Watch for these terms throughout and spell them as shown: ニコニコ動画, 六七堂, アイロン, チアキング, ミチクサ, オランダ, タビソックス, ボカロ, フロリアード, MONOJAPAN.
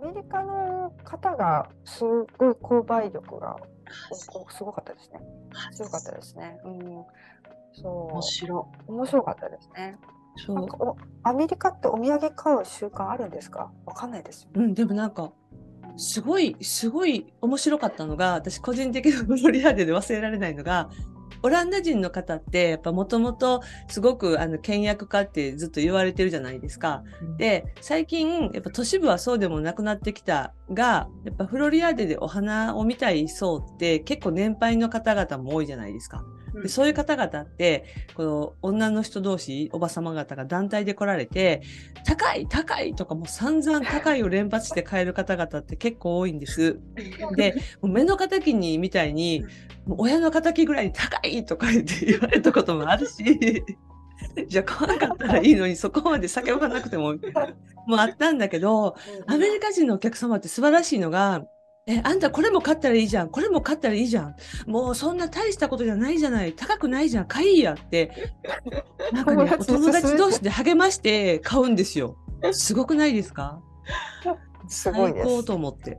メリカの方がすごい購買力がすごかったですね。強かったですね。うん、そう面白かったですね。そうなんかアメリカってお土産買う習慣あるんですか？わかんないですよ。うん、でもなんかすごい面白かったのが、私個人的なブロリアーデで忘れられないのが、オランダ人の方ってやっぱもともとすごく倹約家ってずっと言われてるじゃないですか、うん、で最近やっぱ都市部はそうでもなくなってきたが、やっぱフロリアーデでお花を見たい層って結構年配の方々も多いじゃないですか、うん、でそういう方々ってこの女の人同士おばさま方が団体で来られて高いとかもう散々高いを連発して買える方々って結構多いんです。でもう目の敵にみたいにもう親の敵ぐらいに高いとか言われたこともあるしじゃあ買わなかったらいいのにそこまで叫ばなくてももあったんだけど、アメリカ人のお客様って素晴らしいのが、あんたこれも買ったらいいじゃん、これも買ったらいいじゃん、もうそんな大したことじゃないじゃない、高くないじゃん、買いやってなんか、ね、お友達同士で励まして買うんですよ。すごくないですか？すごいです。最高と思って。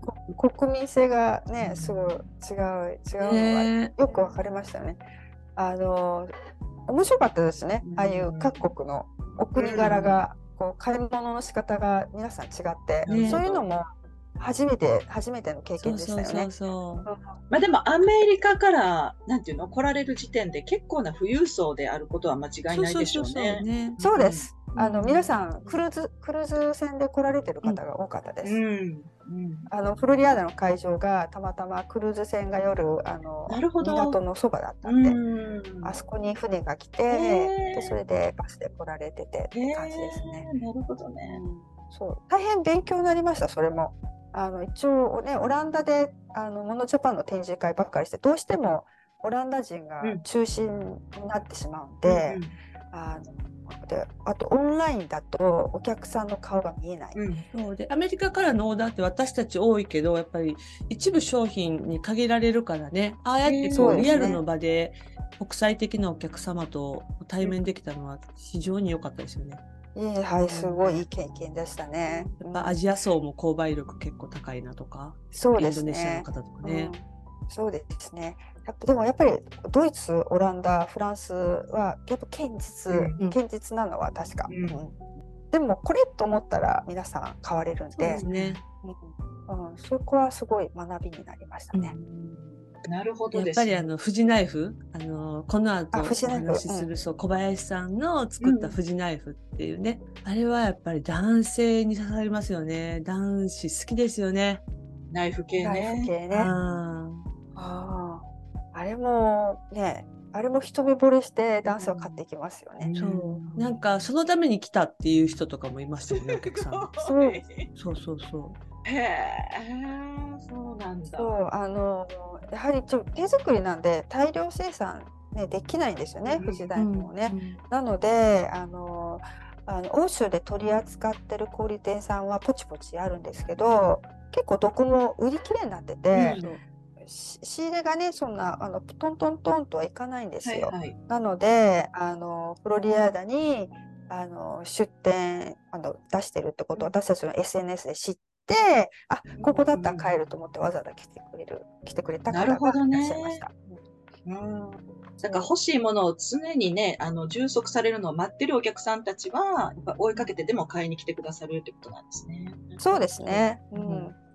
国民性がね、すごい違うのが、よく分かりましたね。面白かったですね。ああいう各国のお国柄が、こう買い物の仕方が皆さん違って、そういうのも初めての経験でしたよね。そうまあでもアメリカからなんていうの来られる時点で結構な富裕層であることは間違いないでしょうね。そうね。そうです。皆さんクルーズ船で来られてる方が多かったです、フロリアーダの会場がたまたまクルーズ船が夜港のそばだったんで、あそこに船が来て、でそれでバスで来られててって感じですね、なるほどね。そう大変勉強になりました。それも一応、ね、オランダでモノジャパンの展示会ばっかりしてどうしてもオランダ人が中心になってしまうんで、であとオンラインだとお客さんの顔が見えない、そうでアメリカからのオーダーって私たち多いけどやっぱり一部商品に限られるからね、ああやってこうリアルの場で国際的なお客様と対面できたのは非常に良かったですよね、はい、すごいいい経験でしたね。やっぱアジア層も購買力結構高いなとか、そうですね、インドネシアの方とかね、そうですね。でもやっぱりドイツ、オランダ、フランスはやっぱ堅実なのは確か、でもこれと思ったら皆さん買われるんで、 そうですね、そこはすごい学びになりましたね、なるほどですね。やっぱりフジナイフ、この後お話しする小林さんの作ったフジナイフっていうね、あれはやっぱり男性に刺さりますよね。男子好きですよね、ナイフ系ね。あれもね、あれも一目惚れして男性を買っていきますよね、なんかそのために来たっていう人とかもいましたよね、お客さんそうそうなんだ。そうやはりちょっと手作りなんで大量生産、ね、できないんですよね、富士大もね、なので欧州で取り扱ってる小売店さんはポチポチあるんですけど、結構どこも売り切れになってて、仕入れがねそんなトントントンとはいかないんですよ、なのでフロリアーダに出店出してるってことを私たちの SNS で知って、あここだったら買えると思ってわざわざ来てくれた方がいらっしゃいました。だから欲しいものを常にね充足されるのを待ってるお客さんたちはやっぱ追いかけてでも買いに来てくださるってことなんですね。そうですね、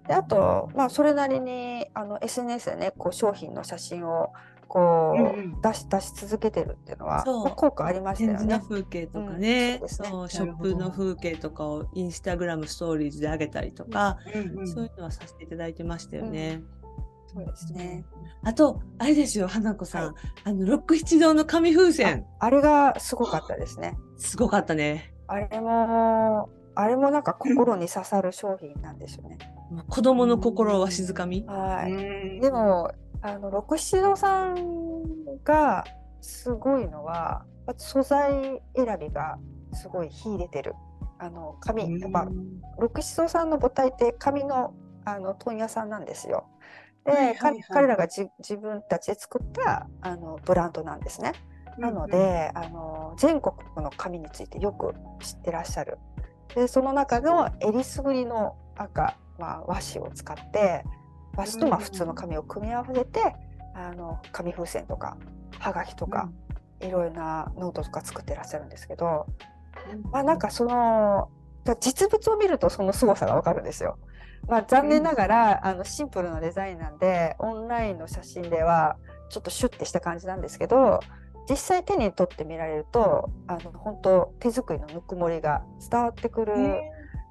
であと、それなりにSNS でねこう商品の写真をこう、出し続けてるっていうのは効果ありましたよね。展示の風景とかね、そうショップの風景とかをインスタグラムストーリーズで上げたりとか、そういうのはさせていただいてましたよね、そうですね。あとあれですよ花子さん、六七堂の紙風船、あれがすごかったですね。すごかったね。あれもなんか心に刺さる商品なんですよね。子供の心をわしづかみ。でも六七堂さんがすごいのは素材選びがすごい秀でてる。紙やっぱ六七堂さんの母体って紙の問屋さんなんですよ。で彼らが自分たちで作ったブランドなんですね。なので全国の紙についてよく知ってらっしゃる。でその中のえりすぐりの赤まあ、和紙を使って和紙とまあ普通の紙を組み合わせて、あの紙風船とかはがきとか、いろいろなノートとか作ってらっしゃるんですけど、まあ、なんかその実物を見るとその凄さがわかるんですよ。まあ、残念ながらあのシンプルなデザインなんでオンラインの写真ではちょっとシュッてした感じなんですけど、実際手に取って見られると本当手作りのぬくもりが伝わってくる、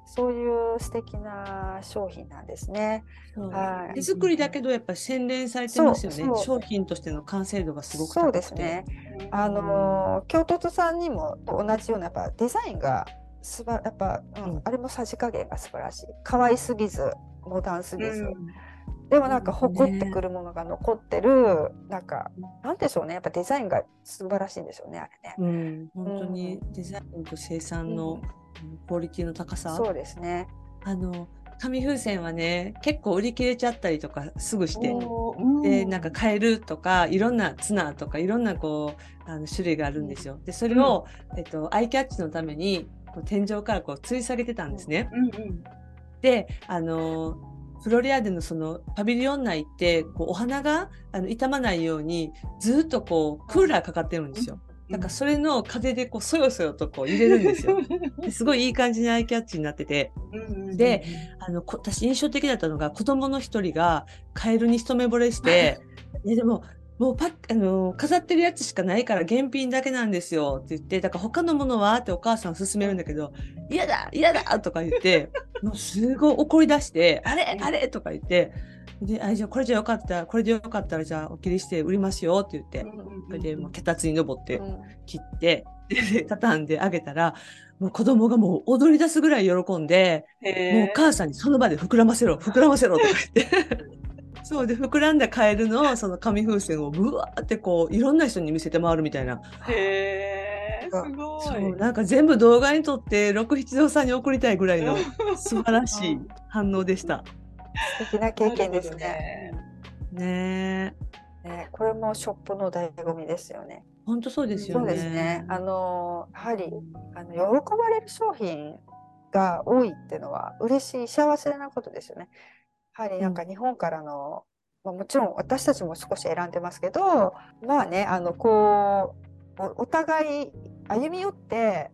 そういう素敵な商品なんですね。はい、手作りだけどやっぱり洗練されてますよね。商品としての完成度がすごく高くて。そうですね。京都さんにも同じようなやっぱデザインがやっぱ、あれもさじ加減が素晴らしい。可愛すぎずモダンすぎず、でもなんか誇ってくるものが残ってる、なんかなんでしょうね、やっぱデザインが素晴らしいんですよね、あれね。本当にデザインと生産のクオリティの高さ。そうですね。紙風船はね結構売り切れちゃったりとかすぐして、でなんかカエルとかいろんなツナとかいろんなこう種類があるんですよ。でそれを、アイキャッチのためにこう天井からこう吊り下げてたんですね。でフロリアーデのそのパビリオン内ってこうお花が傷まないようにずっとこうクーラーかかってるんですよ。だからそれの風でこうそよそよとこう揺れるんですよ。ですごいいい感じにアイキャッチになってて、で私印象的だったのが子供の一人がカエルに一目惚れしてでもう飾ってるやつしかないから現品だけなんですよって言って、だから他のものはってお母さん勧めるんだけど、嫌だ嫌だとか言ってもうすごい怒り出して、あれあれとか言って、でじゃあこれでよかったらじゃあお切りして売りますよって言って、それでもう脚立に登って切って畳んであげたら、もう子供がもう踊り出すぐらい喜んで、もうお母さんにその場で膨らませろとか言ってそうで膨らんだカエルのその紙風船をブワーってこういろんな人に見せて回るみたいな。へー、すごい。そう、なんか全部動画に撮って六七堂さんに送りたいぐらいの素晴らしい反応でした。素敵な経験ですね。ね、これもショップの醍醐味ですよね。本当そうですよね。そうですね。やはり喜ばれる商品が多いっていうのは嬉しい、幸せなことですよね。やはりなんか日本からの、もちろん私たちも少し選んでますけど、まあね、こうお互い歩み寄って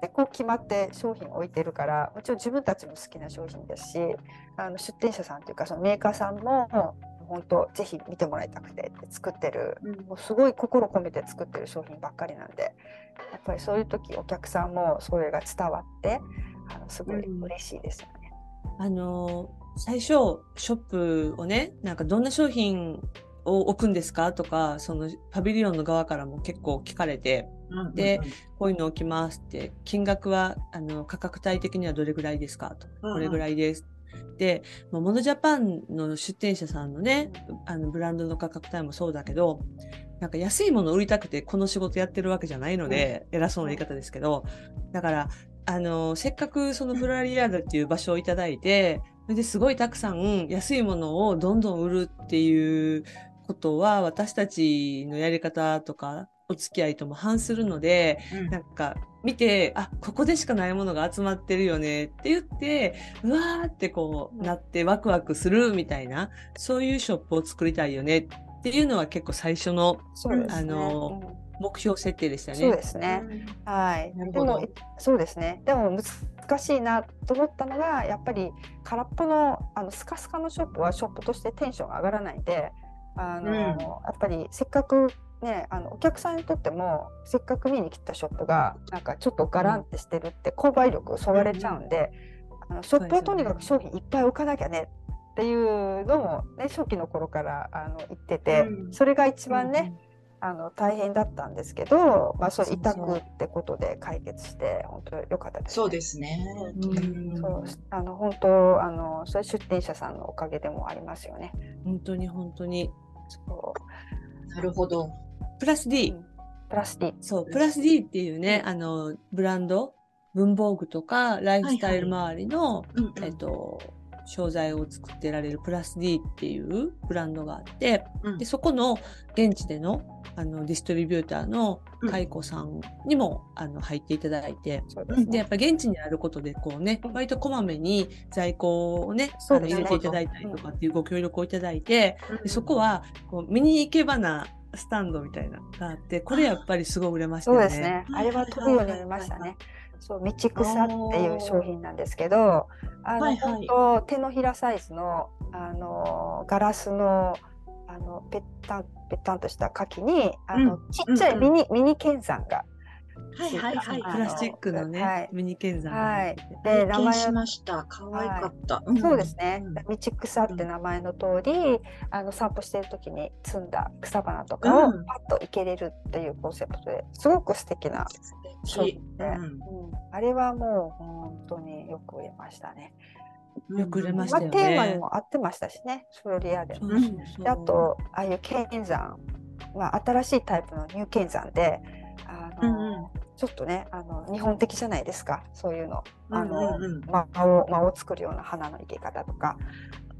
でこう決まって商品を置いてるから、もちろん自分たちも好きな商品ですし、出店者さんというかそのメーカーさんも本当ぜひ見てもらいたくて作ってる、もうすごい心込めて作ってる商品ばっかりなんで、やっぱりそういう時お客さんもそれが伝わってすごい嬉しいですよね。最初ショップをね、なんかどんな商品を置くんですかとか、そのパビリオンの側からも結構聞かれて、でこういうの置きますって、金額は価格帯的にはどれぐらいですかと、これぐらいです、でモノジャパンの出店者さんのね、ブランドの価格帯もそうだけど、なんか安いものを売りたくてこの仕事やってるわけじゃないので、偉そうな言い方ですけど、だからせっかくそのフロリアーデっていう場所をいただいて、ですごいたくさん安いものをどんどん売るっていうことは私たちのやり方とかお付き合いとも反するので、なんか見て、あ、ここでしかないものが集まってるよねって言って、うわーってこうなってワクワクするみたいな、そういうショップを作りたいよねっていうのは結構最初の目標設定でしたね。そうですね。はい。でもそうですね。でも難しいなと思ったのが、やっぱり空っぽのスカスカのショップはショップとしてテンションが上がらないんで、やっぱりせっかくね、お客さんにとってもせっかく見に来たショップがなんかちょっとガランってしてるって購買力そがれちゃうんで、ショップはとにかく商品いっぱい置かなきゃねっていうのもね、初期の頃から言ってて、それが一番ね。大変だったんですけど、まあそう委託ってことで解決して本当良かったですね。そうですね。そう本当それ出店者さんのおかげでもありますよね。本当に。そう。なるほど。プラス D。そうプラス D っていうね、ブランド、文房具とかライフスタイル周りの商材を作ってられるプラス D っていうブランドがあって、うん、でそこの現地での、ディストリビューターの海子さんにも、入っていただいて、うん、でやっぱ現地にあることでこうね、割とこまめに在庫をね、入れていただいたりとかっていうご協力をいただいて、でそこはこうミニ生け花スタンドみたいなのがあって、これやっぱりすごい売れましたね。そうですね、あれは特に売れましたね。そう道草っていう商品なんですけど、はいはい、本当手のひらサイズの、ガラスのぺったんとした柿にちっちゃいミニ剣山が、はいはいはい、プラスチックのね、はい、ミニ剣山、はい、で名前しました。可愛かった。はい、そうですね。道草って名前の通り、散歩している時に摘んだ草花とかをパッと生けれるっていうコンセプトで、すごく素敵な商品で、うんうん、あれはもう本当によく売れましたね。よく売れましたよね。テーマにも合ってましたしね、フロリアで。であとああいう剣山、まあ新しいタイプのニュー剣山で。うんうん、ちょっとね日本的じゃないですか、そういうの間を作るような花の生け方とか、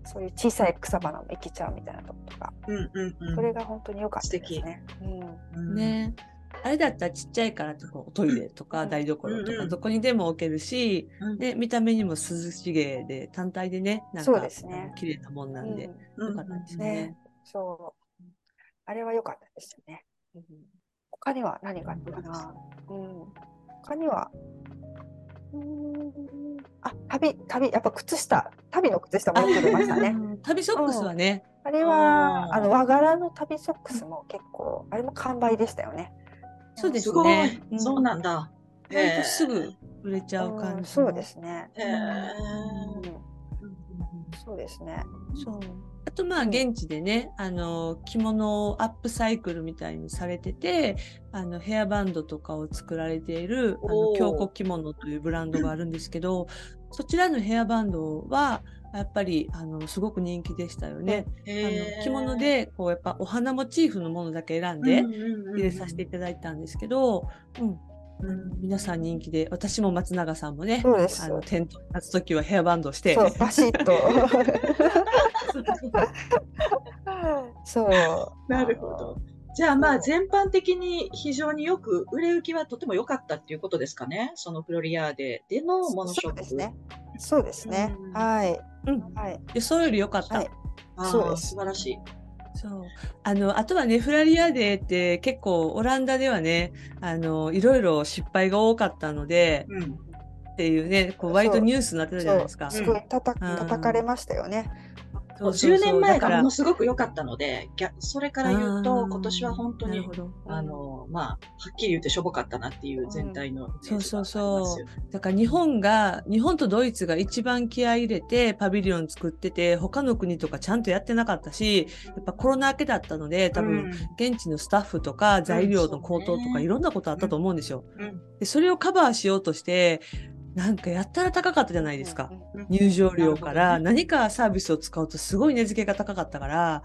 そういう小さい草花も生けちゃうみたいなとことか、うんうんうん、それが本当に良かったですね。うん、ね、あれだったらちっちゃいからとかおトイレとか台所とかどこにでも置けるし、うんうん、で見た目にも涼しげで単体でね、なんか綺麗なもんなんで良、うん、かったですね。ね、そうあれは良かったですよね。うん、他には何があったかな、うん、他には旅やっぱ靴下も出てましたね。旅ソックスはね、うん、あれは和柄の旅ソックスも結構、あれも完売でしたよね。そうですね、うん、そうなんだ、割とすぐ売れちゃう感じ、うん、そうですね、そうですね。そうあとまあ現地でね、着物をアップサイクルみたいにされてて、ヘアバンドとかを作られている京子着物というブランドがあるんですけど、そちらのヘアバンドはやっぱりすごく人気でしたよね。着物でこうやっぱお花モチーフのものだけ選んで入れさせていただいたんですけど、皆さん人気で、私も松永さんもね、テントに立つときはヘアバンドしてバシッとそうなるほど。じゃあまあ全般的に非常によく売れ行きはとても良かったっていうことですかね、そのフロリアーデでのモノショップ。そうですね、はい、うん、はい、予想より良かった、はい、そうです、素晴らしい。そうあとはね、フラリアデーって結構オランダではね、いろいろ失敗が多かったので、うん、っていうね、こう割とニュースになってたじゃないですか。すごい叩かれましたよね。そうそうそう、10年前がものすごく良かったので、それから言うと今年は本当にまあはっきり言ってしょぼかったなっていう全体の、そうそうそう、だから日本とドイツが一番気合い入れてパビリオン作ってて、他の国とかちゃんとやってなかったし、やっぱコロナ明けだったので多分現地のスタッフとか材料の高騰とかいろんなことあったと思うんですよ。でそれをカバーしようとしてなんかやったら高かったじゃないですか、入場料から何かサービスを使うとすごい値付けが高かったから、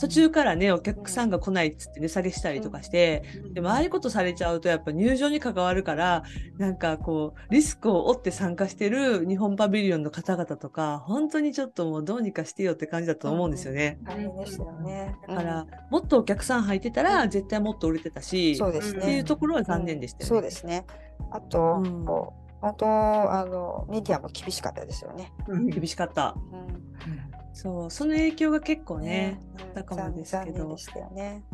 途中からねお客さんが来ないっつって値下げしたりとかして、でもああいうことされちゃうとやっぱ入場に関わるから、なんかこうリスクを負って参加してる日本パビリオンの方々とか本当にちょっともうどうにかしてよって感じだと思うんですよね。あれでしたよね。だからもっとお客さん入ってたら絶対もっと売れてたし、そうですね、っていうところは残念でしたよね。そうですね。あと、本当メディアも厳しかったですよね。厳しかった。そう、その影響が結構ね、あったかもですけど。残念でしたよね。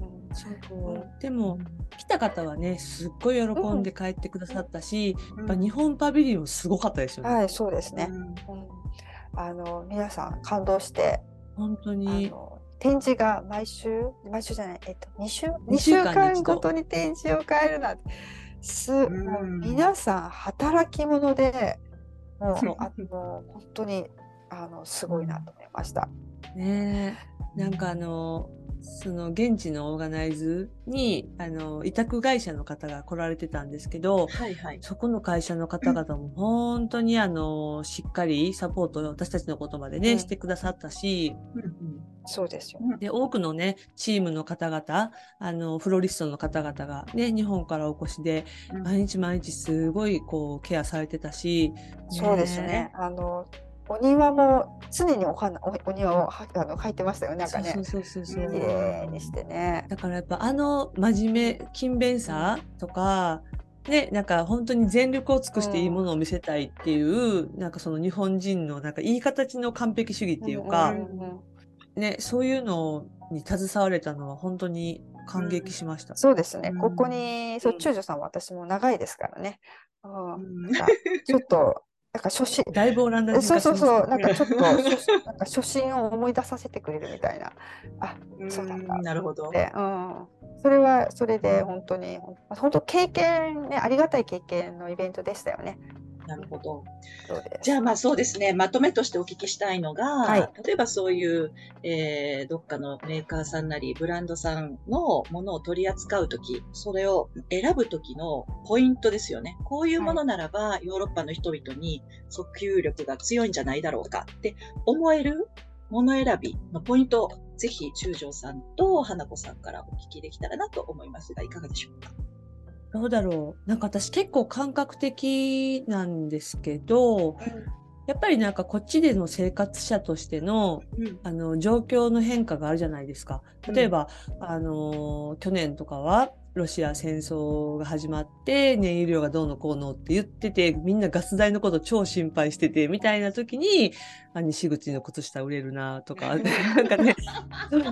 でも来た方はね、すっごい喜んで帰ってくださったし、やっぱ日本パビリオンすごかったですよね。はい、そうですね。皆さん感動して、本当に展示が毎週じゃない、2週間ごとに展示を変えるなんて。もう皆さん働き者で、本当にすごいなと思いました。ねえ、なんかその現地のオーガナイズに委託会社の方が来られてたんですけど、はいはい、そこの会社の方々も本当にしっかりサポートを私たちのことまでね、してくださったし、そうですよね。で多くのねチームの方々フロリストの方々がね日本からお越しで、毎日すごいこうケアされてたし、そうですね。お庭も常に お庭を描いてましたよね。綺麗にしてね。だからやっぱあの真面目勤勉さとかね、なんか本当に全力を尽くしていいものを見せたいっていう、うん、なんかその日本人のなんかいい形の完璧主義っていうか、うんうんうんね、そういうのに携われたのは本当に感激しました。うん、そうですね、うん、ここにそう中女さんは私も長いですからね、うんうん、なんかちょっとなんか初心だいぶオランダ人化しましたね。そうそうそう、なんかちょっとなんか初心を思い出させてくれるみたいな、あ、そうだった、なるほど、うん、それはそれで本当に本当経験ね、ありがたい経験のイベントでしたよね。なるほど。じゃあまあそうですね、まとめとしてお聞きしたいのが、はい、例えばそういう、どっかのメーカーさんなりブランドさんのものを取り扱うとき、それを選ぶときのポイントですよね。こういうものならば、はい、ヨーロッパの人々に訴求力が強いんじゃないだろうかって思えるもの選びのポイント、ぜひ中条さんと花子さんからお聞きできたらなと思いますが、いかがでしょうか。どうだろう、なんか私結構感覚的なんですけど、うん、やっぱりなんかこっちでの生活者として の、うん、あの状況の変化があるじゃないですか。例えば、うん、去年とかはロシア戦争が始まって燃油量がどうのこうのって言ってて、みんなガス代のこと超心配しててみたいな時に、あ、西口の靴下売れるなとかなんかね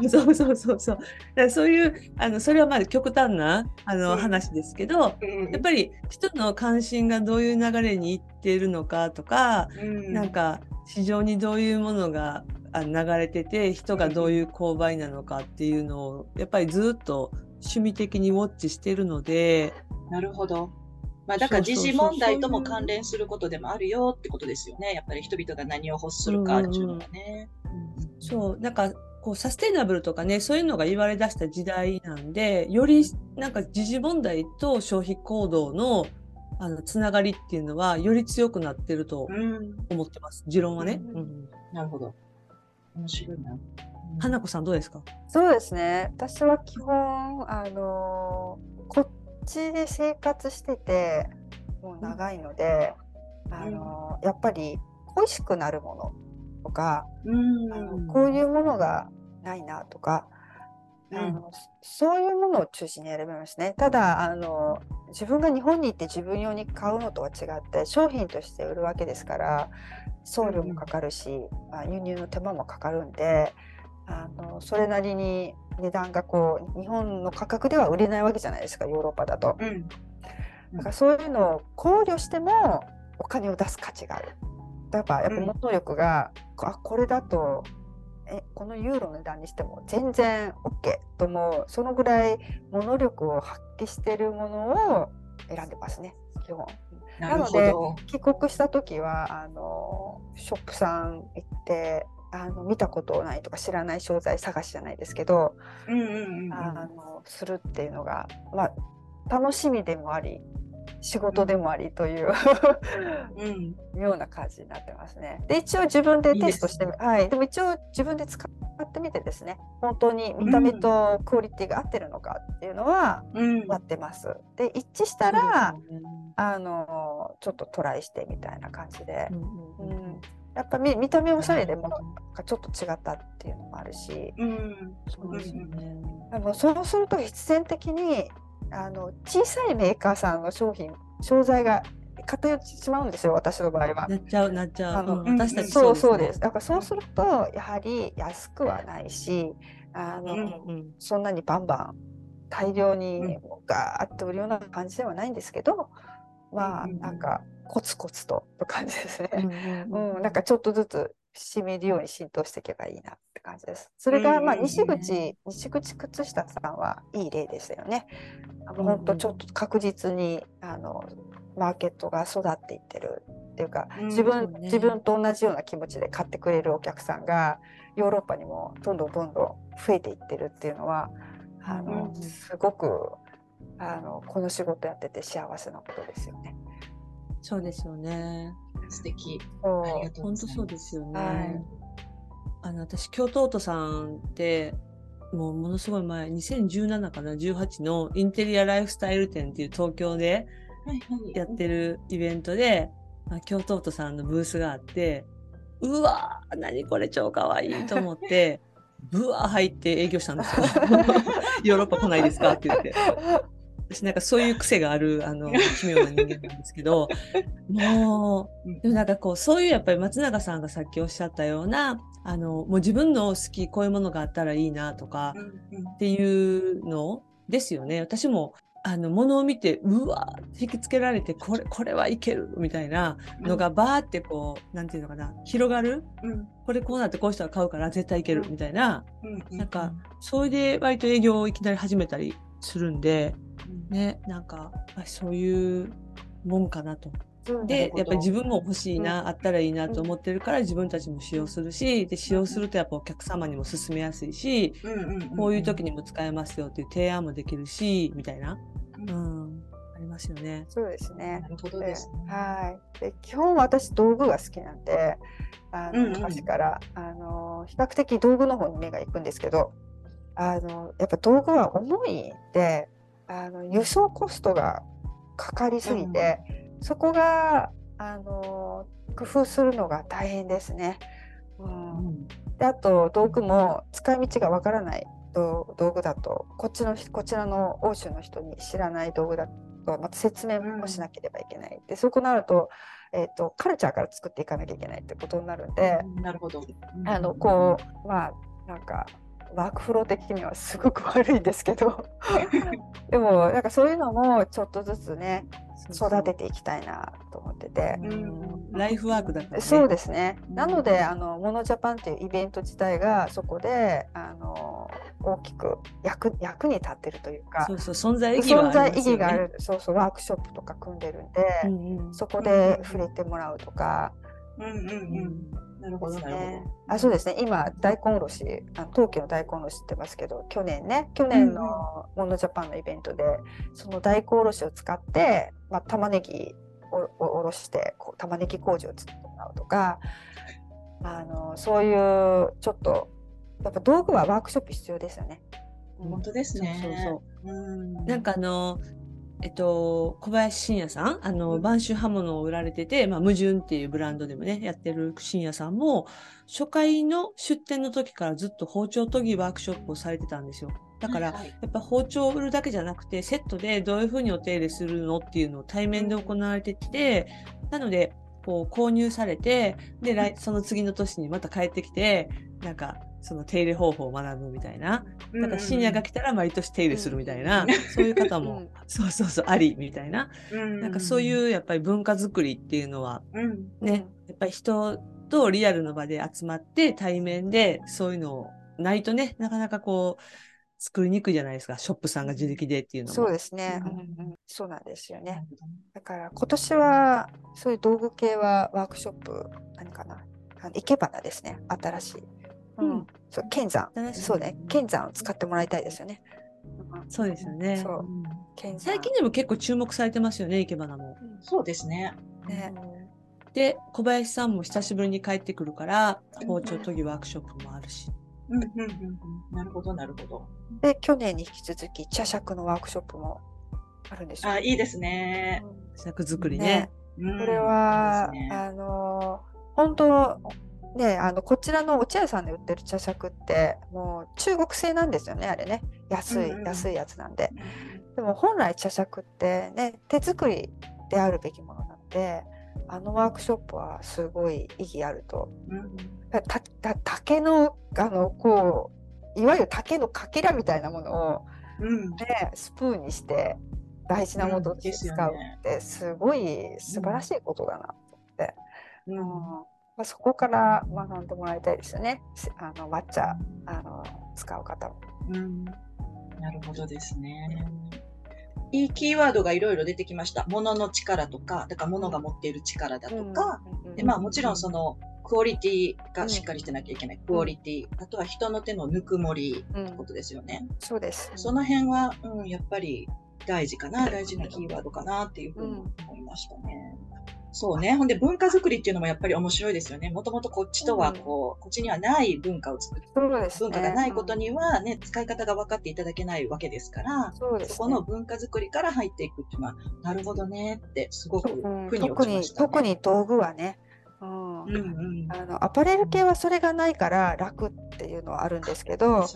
そうそうそうそう、だからそういうそれはまだ極端な話ですけど、やっぱり人の関心がどういう流れにいっているのかとか、なんか市場にどういうものが流れてて、人がどういう購買なのかっていうのをやっぱりずっと趣味的にウォッチしてるので。なるほど、まあ、だから時事問題とも関連することでもあるよってことですよね。やっぱり人々が何を欲するかっていうのがね、うん、そう、なんかこうサステナブルとかね、そういうのが言われだした時代なんで、よりなんか時事問題と消費行動のつながりっていうのはより強くなってると思ってます、持論はね、うんうん、なるほど、面白いな。花子さんどうですか。そうですね、私は基本こっちで生活しててもう長いので、やっぱり恋しくなるものとか、こういうものがないなとか、そういうものを中心に選びますね。ただ自分が日本に行って自分用に買うのとは違って商品として売るわけですから、送料もかかるし、輸入の手間もかかるんで、それなりに値段がこう日本の価格では売れないわけじゃないですか、ヨーロッパだと、だからそういうのを考慮してもお金を出す価値がある。やっぱり能力が、これだとこのユーロの値段にしても全然 OK と、もうそのぐらい物力を発揮しているものを選んでますね、基本。なので帰国した時はショップさん行って見たことないとか知らない商材探しじゃないですけど、するっていうのが、まあ、楽しみでもあり仕事でもありというような感じになってますね。で一応自分でテストしてみ、はい、でも一応自分で使ってみてですね、本当に見た目とクオリティが合ってるのかっていうのはやってます、で一致したら、ちょっとトライしてみたいな感じで、やっぱ見た目おしゃれでもちょっと違ったっていうのもあるし、そうですよね。でもそうすると必然的に小さいメーカーさんの商材が偏ってしまうんですよ、私の場合は。なっちゃう。私たちそうですね。そうです。だからそうするとやはり安くはないし、そんなにバンバン大量にガーッと売るような感じではないんですけど、まあなんかコツコツとって感じですね。なんかちょっとずつ染みるように浸透していけばいいなって感じです。それがまあ西口靴下さんはいい例でしたよね。ほんとちょっと確実にマーケットが育っていってるっていうか、自分と同じような気持ちで買ってくれるお客さんがヨーロッパにもどんどん増えていってるっていうのはすごくこの仕事やってて幸せなことですよね。そうですよね。素敵。本当そうですよね。私京都都さんってものすごい前、2017かな18のインテリアライフスタイル展っていう東京でやってるイベントで、京都都さんのブースがあって、うわー何これ超かわいいと思ってブワー入って営業したんですよヨーロッパ来ないですかって言って。私なんかそういう癖がある奇妙な人間なんですけどもうでもなんかこうそういうやっぱり松永さんがさっきおっしゃったようなもう自分の好きこういうものがあったらいいなとかっていうのですよね。私も物を見てうわー引きつけられてこれはいけるみたいなのがバーってこうなんていうのかな広がる、うん、これこうなってこうしたら買うから絶対いけるみたいな、うん、なんかそれで割と営業をいきなり始めたりするんで、うん、ねなんかそういうもんかなと。でやっぱり自分も欲しいな、うん、あったらいいなと思ってるから自分たちも使用するしで使用するとやっぱお客様にも勧めやすいし、うん、こういう時にも使えますよっていう提案もできるしみたいな、うん、ありますよね。そうですね。なるほどですね。はい。で基本私道具が好きなんで昔から、比較的道具の方に目が行くんですけどやっぱ道具は重いんで輸送コストがかかりすぎて、うんそこが工夫するのが大変ですね、うんうん、であと道具も使い道がわからない道具だとこちらの欧州の人に知らない道具だとまた説明もしなければいけない、うん、でそうなると、カルチャーから作っていかなきゃいけないってことになるんで、うん、なるほど、うん、こうまあなんかワークフロー的にはすごく悪いんですけどでもなんかそういうのもちょっとずつね育てていきたいなと思ってて、うん、ライフワークだったね。そうですね。なのでモノジャパンっていうイベント自体がそこで大きく役に立ってるというかそうそう存在意義はありますよね。存在意義があるそうそうワークショップとか組んでるんで、うんうん、そこで触れてもらうとか、うんうんうんなるほどね。あ、そうですね。今大根おろし、陶器の大根おろしってますけど、去年のモノジャパンのイベントで、その大根おろしを使って、まあ、玉ねぎをおろして、こう玉ねぎ麹を作ってもらうとか、そういうちょっとやっぱ道具はワークショップ必要ですよね。本当ですね。そうそう。うん。なんか小林信也さん晩秋刃物を売られてて、まあ、矛盾っていうブランドでもねやってる信也さんも初回の出店の時からずっと包丁研ぎワークショップをされてたんですよ。だから、はいはい、やっぱ包丁を売るだけじゃなくてセットでどういうふうにお手入れするのっていうのを対面で行われててなのでこう購入されてでその次の年にまた帰ってきてなんかその手入れ方法を学ぶみたいな。だから深夜が来たら毎年手入れするみたいな、うんうん、そういう方もそうそうそうありみたいな、うん、なんかそういうやっぱり文化づくりっていうのは、うん、ねやっぱり人とリアルの場で集まって対面でそういうのないとねなかなかこう作りにくいじゃないですか。ショップさんが自力でっていうのもそうですね、うんうん、そうなんですよね。だから今年はそういう道具系はワークショップ何かな生け花ですね新しいうん、そう剣山、そうね、剣山を使ってもらいたいですよね。そうですよね。そううん、最近でも結構注目されてますよね、いけばなも。そうですね。ねで小林さんも久しぶりに帰ってくるから包丁研ぎワークショップもあるし。うんうんうん、なるほどなるほど。で去年に引き続き茶杓のワークショップもあるんですよ。あいいですね。茶杓作りね。ねこれは、うんね、本当。ね、こちらのお茶屋さんで売ってる茶杓ってもう中国製なんですよねあれね安いやつなんで、うん、でも本来茶杓ってね手作りであるべきものなのでワークショップはすごい意義あると、うん、竹のこういわゆる竹のかけらみたいなものを、うんね、スプーンにして大事なものを使うってすごい素晴らしいことだなと思って、うんうんまあ、そこから学んでもらいたいですよね。抹茶使う方も、うん、なるほどですね。いいキーワードがいろいろ出てきました。物の力とかだから物が持っている力だとか、うん、でまあもちろんそのクオリティがしっかりしてなきゃいけない、うん、クオリティあとは人の手のぬくもりってことですよね、うん、そうです。その辺は、うん、やっぱり大事なキーワードかなっていうふうに思いましたね、うんそうね。ほんで文化作りっていうのもやっぱり面白いですよね。もともとこっちとはこう、うん、こっちにはない文化を作る、ね、文化がないことにはね、うん、使い方が分かっていただけないわけですから、ね、そこの文化作りから入っていくっていうのはなるほどねってすごく腑に落ちましたね。特に道具はね、うんうん、アパレル系はそれがないから楽っていうのはあるんですけど、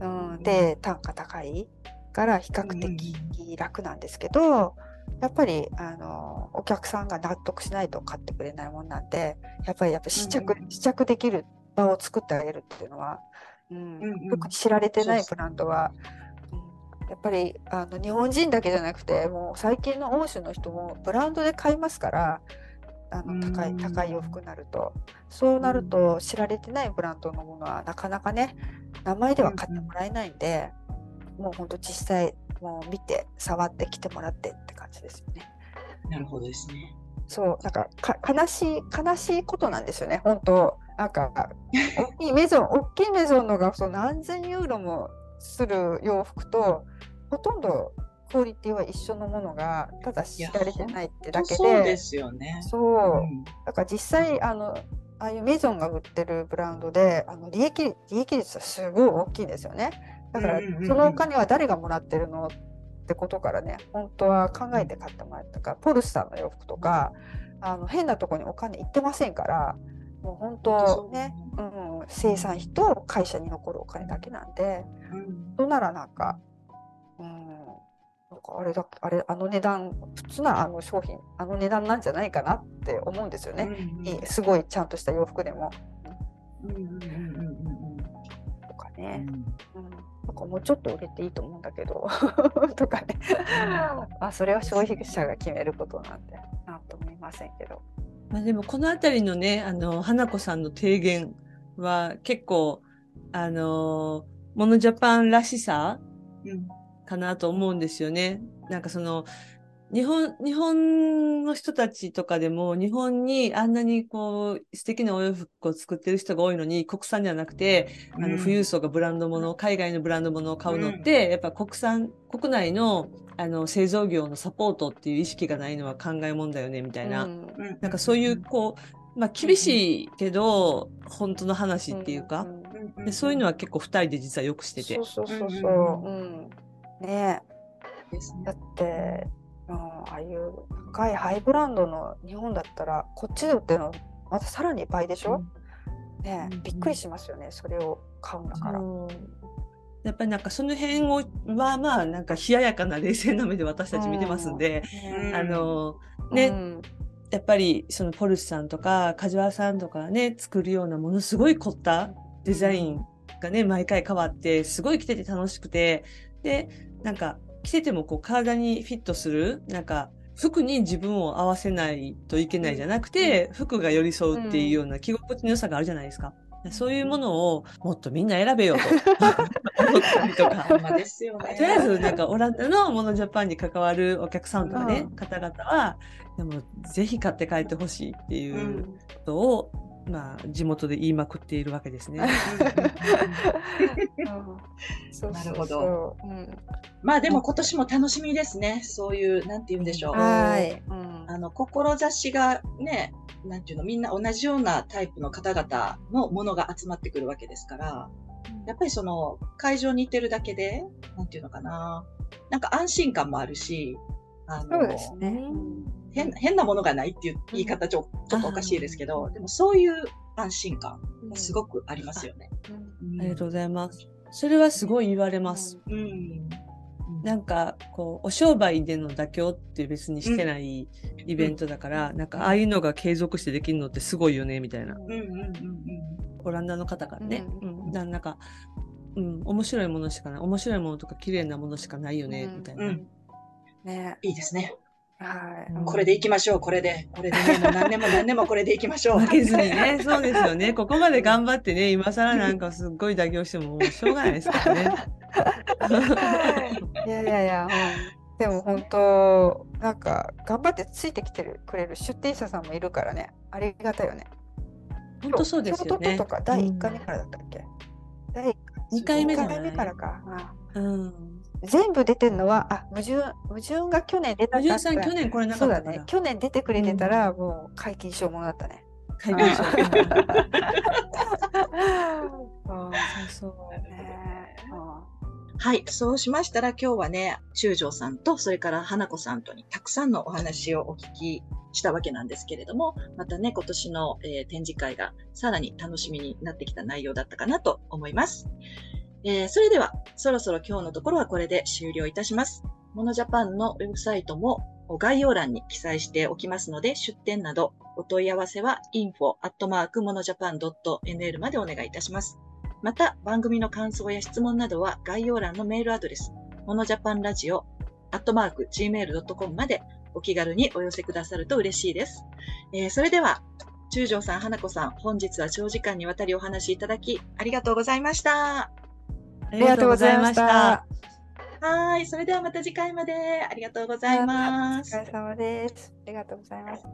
うん、で単価高いから比較的楽なんですけど、やっぱりお客さんが納得しないと買ってくれないもんなんで、やっぱり試着できる場を作ってあげるっていうのは、うんうん、よく知られてないブランドはやっぱり日本人だけじゃなくて、もう最近の欧州の人もブランドで買いますから、高い洋服になると、そうなると知られてないブランドのものはなかなかね、名前では買ってもらえないんで、もうほんと実際もう見て触ってきてもらってって感じですよね。なるほどですね。そう、なんか悲しいことなんですよね、本当。なんか大きいメゾンのがそう何千ユーロもする洋服と、ほとんどクオリティは一緒のものがただ知られてないってだけで、そうですよね。そう、うん、だから実際ああいうメゾンが売ってるブランドで利益率はすごい大きいんですよね。だからそのお金は誰がもらってるのってことからね、本当は考えて買ってもらったから、ポルスさんの洋服とか変なとこにお金いってませんから、もう本当ね、うん、生産費と会社に残るお金だけなんで、そ、うん、ならなんか、うん。なんかあれ値段、普通な商品値段なんじゃないかなって思うんですよね、うんうん、すごいちゃんとした洋服でも、うんうんうんうん、とかね、うんうん、なんかもうちょっと売れていいと思うんだけどとかねあ、それは消費者が決めることなんでなんと思いませんけど、まあ、でもこのあたりのね花子さんの提言は結構モノジャパンらしさ、うんかなと思うんですよね。なんかその日本の人たちとかでも、日本にあんなにこう素敵なお洋服を作ってる人が多いのに、国産ではなくて、うん、富裕層がブランド物を、海外のブランド物を買うのって、うん、やっぱ国内の製造業のサポートっていう意識がないのは考えもんだよねみたいな、うん、なんかそういうまあ厳しいけど、うん、本当の話っていうか、うん、でそういうのは結構2人で実はよくしてて、そうそうそうそう、うんねえですね、だって、うん、ああいう高いハイブランドの日本だったら、こっちで売ってるのまたさらに倍でしょ、うんねえうん、びっくりしますよね、それを買うんだから、うん、やっぱりなんかその辺をはまあなんか冷ややかな冷静な目で私たち見てますんで、うん、ね、うん、やっぱりそのポルシェさんとか梶原さんとかね作るようなものすごい凝ったデザインがね、うん、毎回変わってすごい着てて楽しくて、でなんか着てても体にフィットする、なんか服に自分を合わせないといけないじゃなくて、うん、服が寄り添うっていうような着心地の良さがあるじゃないですか、うん、そういうものをもっとみんな選べようと思ったりとかですよ、ね、とりあえずなんかオランダのモノジャパンに関わるお客さんとかね、うん、方々はでもぜひ買って帰ってほしいっていうことを、うん、まあ地元で言いまくっているわけですねなるほど、うん、まあでも今年も楽しみですね、そういうなんて言うんでしょう、はい、うん、志がね、なんていうの、みんな同じようなタイプの方々のものが集まってくるわけですから、うん、やっぱりその会場に行ってるだけでなんていうのかな、なんか安心感もあるし、そうですね、変なものがないっていう言い方ちょっとおかしいですけど、でもそういう安心感すごくありますよね、うんうん、ありがとうございます。それはすごい言われます、うんうん、なんかお商売での妥協って別にしてないイベントだから、うん、なんかああいうのが継続してできるのってすごいよねみたいな、うんうんうんうん、オランダの方からね、うんうん、なんか、うん、面白いものしかない、面白いものとか綺麗なものしかないよね、うん、みたいな、うんね、いいですね、はい、うん、これでいきましょう、これでね、もう何年もこれでいきましょう負けずにね、そうですよね、ここまで頑張ってね、今更なんかすっごい妥協してもしょうがないですからねいや、うん、でも本当なんか頑張ってついてきてくれる出店者さんもいるからね、ありがたいよね、本当そうですよね。とか第1回目からだったっけ、うん、第2回目からか、うん全部出てるのは、あ、矛盾が去年出たから、矛盾さん去年これなかったから、そうだね、去年出てくれてたら、うん、もう解禁証もだったね、解禁証そうそうね、はい、そうしましたら今日はね、中条さんとそれから花子さんとにたくさんのお話をお聞きしたわけなんですけれども、またね、今年の、展示会がさらに楽しみになってきた内容だったかなと思います。それではそろそろ今日のところはこれで終了いたします。モノジャパンのウェブサイトも概要欄に記載しておきますので、出店などお問い合わせは info@monojapan.nl までお願いいたします。また、番組の感想や質問などは概要欄のメールアドレス、monojapanradio@gmail.com までお気軽にお寄せくださると嬉しいです。それでは、中条さん、花子さん、本日は長時間にわたりお話いただき、ありがとうございました。ありがとうございました。はい、それではまた次回まで。ありがとうございます。お疲れ様です。ありがとうございます。